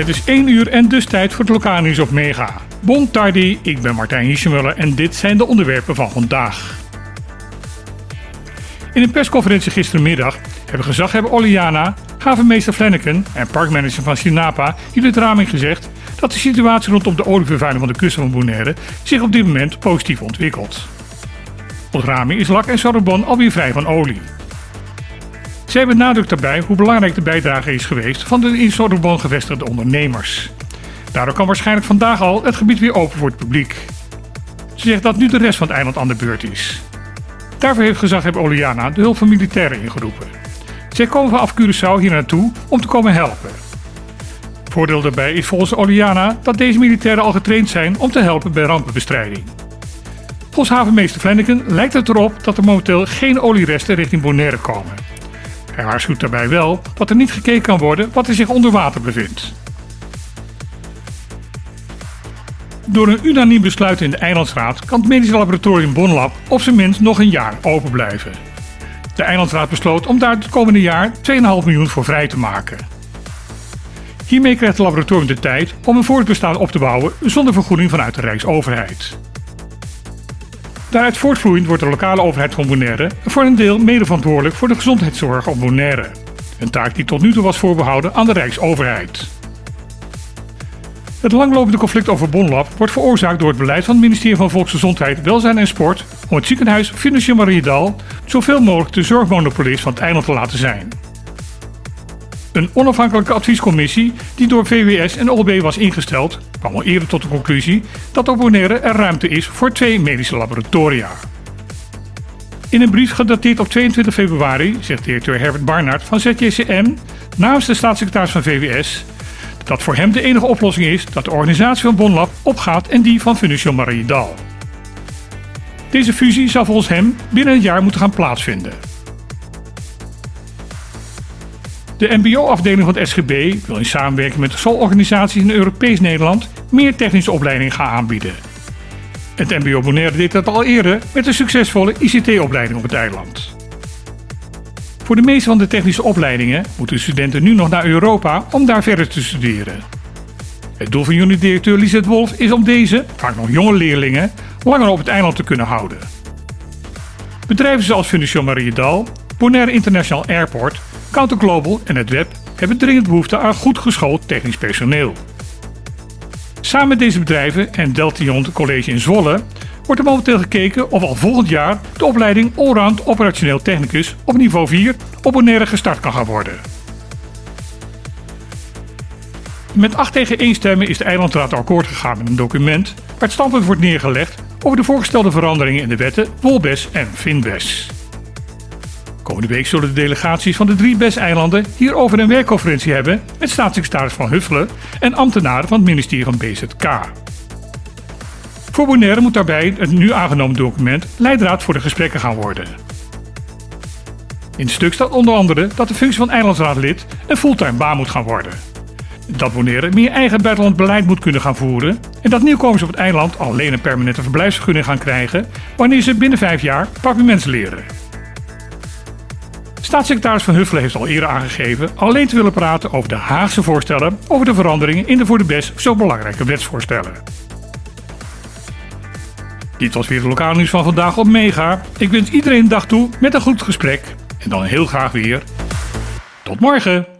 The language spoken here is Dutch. Het is 1 uur en dus tijd voor het Locanis op Mega. Bon tardi, ik ben Martijn Hiesemuller en dit zijn de onderwerpen van vandaag. In een persconferentie gistermiddag hebben gezaghebber Oleana, havenmeester Flenneken en parkmanager van Sinapa Judith Raming gezegd dat de situatie rondom de olievervuiling van de kust van Bonaire zich op dit moment positief ontwikkelt. Volgens Raming is Lak en Sorobon alweer vrij van olie. Zij benadrukt daarbij hoe belangrijk de bijdrage is geweest van de in Sorobon gevestigde ondernemers. Daardoor kan waarschijnlijk vandaag al het gebied weer open voor het publiek. Ze zegt dat nu de rest van het eiland aan de beurt is. Daarvoor heeft gezaghebber Oleana de hulp van militairen ingeroepen. Zij komen vanaf Curaçao hier naartoe om te komen helpen. Voordeel daarbij is volgens Oleana dat deze militairen al getraind zijn om te helpen bij rampenbestrijding. Volgens havenmeester Flanagan lijkt het erop dat er momenteel geen olieresten richting Bonaire komen. Hij waarschuwt daarbij wel dat er niet gekeken kan worden wat er zich onder water bevindt. Door een unaniem besluit in de Eilandsraad kan het medisch laboratorium Bonlab op zijn minst nog een jaar open blijven. De Eilandsraad besloot om daar het komende jaar 2,5 miljoen voor vrij te maken. Hiermee krijgt het laboratorium de tijd om een voortbestaan op te bouwen zonder vergoeding vanuit de Rijksoverheid. Daaruit voortvloeiend wordt de lokale overheid van Bonaire voor een deel mede verantwoordelijk voor de gezondheidszorg op Bonaire. Een taak die tot nu toe was voorbehouden aan de Rijksoverheid. Het langlopende conflict over Bonlab wordt veroorzaakt door het beleid van het ministerie van Volksgezondheid, Welzijn en Sport om het ziekenhuis Fundashon Mariadal zoveel mogelijk de zorgmonopolist van het eiland te laten zijn. Een onafhankelijke adviescommissie die door VWS en OLB was ingesteld kwam al eerder tot de conclusie dat op Bonaire er ruimte is voor 2 medische laboratoria. In een brief gedateerd op 22 februari zegt directeur Herbert Barnard van ZJCM namens de staatssecretaris van VWS dat voor hem de enige oplossing is dat de organisatie van Bonlab opgaat en die van Fundashon Mariadal. Deze fusie zou volgens hem binnen een jaar moeten gaan plaatsvinden. De MBO-afdeling van het SGB wil in samenwerking met de schoolorganisaties in Europees Nederland meer technische opleidingen gaan aanbieden. Het MBO Bonaire deed dat al eerder met een succesvolle ICT-opleiding op het eiland. Voor de meeste van de technische opleidingen moeten studenten nu nog naar Europa om daar verder te studeren. Het doel van unit-directeur Lisette Wolf is om deze, vaak nog jonge leerlingen, langer op het eiland te kunnen houden. Bedrijven zoals Fundashon Mariadal, Bonaire International Airport, Counter Global en het web hebben dringend behoefte aan goed geschoold technisch personeel. Samen met deze bedrijven en Deltion College in Zwolle wordt er momenteel gekeken of al volgend jaar de opleiding Allround Operationeel Technicus op niveau 4 op Bonaire gestart kan gaan worden. Met 8-1 stemmen is de Eilandsraad akkoord gegaan met een document waar het standpunt wordt neergelegd over de voorgestelde veranderingen in de wetten WOLbes en FINbes. Komende week zullen de delegaties van de 3 BES-eilanden hierover een werkconferentie hebben met staatssecretaris Van Huffelen en ambtenaren van het ministerie van BZK. Voor Bonaire moet daarbij het nu aangenomen document leidraad voor de gesprekken gaan worden. In het stuk staat onder andere dat de functie van eilandsraadlid een fulltime baan moet gaan worden. Dat Bonaire meer eigen buitenland beleid moet kunnen gaan voeren en dat nieuwkomers op het eiland alleen een permanente verblijfsvergunning gaan krijgen wanneer ze binnen 5 jaar papiamentu leren. Staatssecretaris Van Huffelen heeft al eerder aangegeven alleen te willen praten over de Haagse voorstellen over de veranderingen in de voor de BES zo belangrijke wetsvoorstellen. Dit was weer het lokaal nieuws van vandaag op Mega. Ik wens iedereen een dag toe met een goed gesprek en dan heel graag weer. Tot morgen!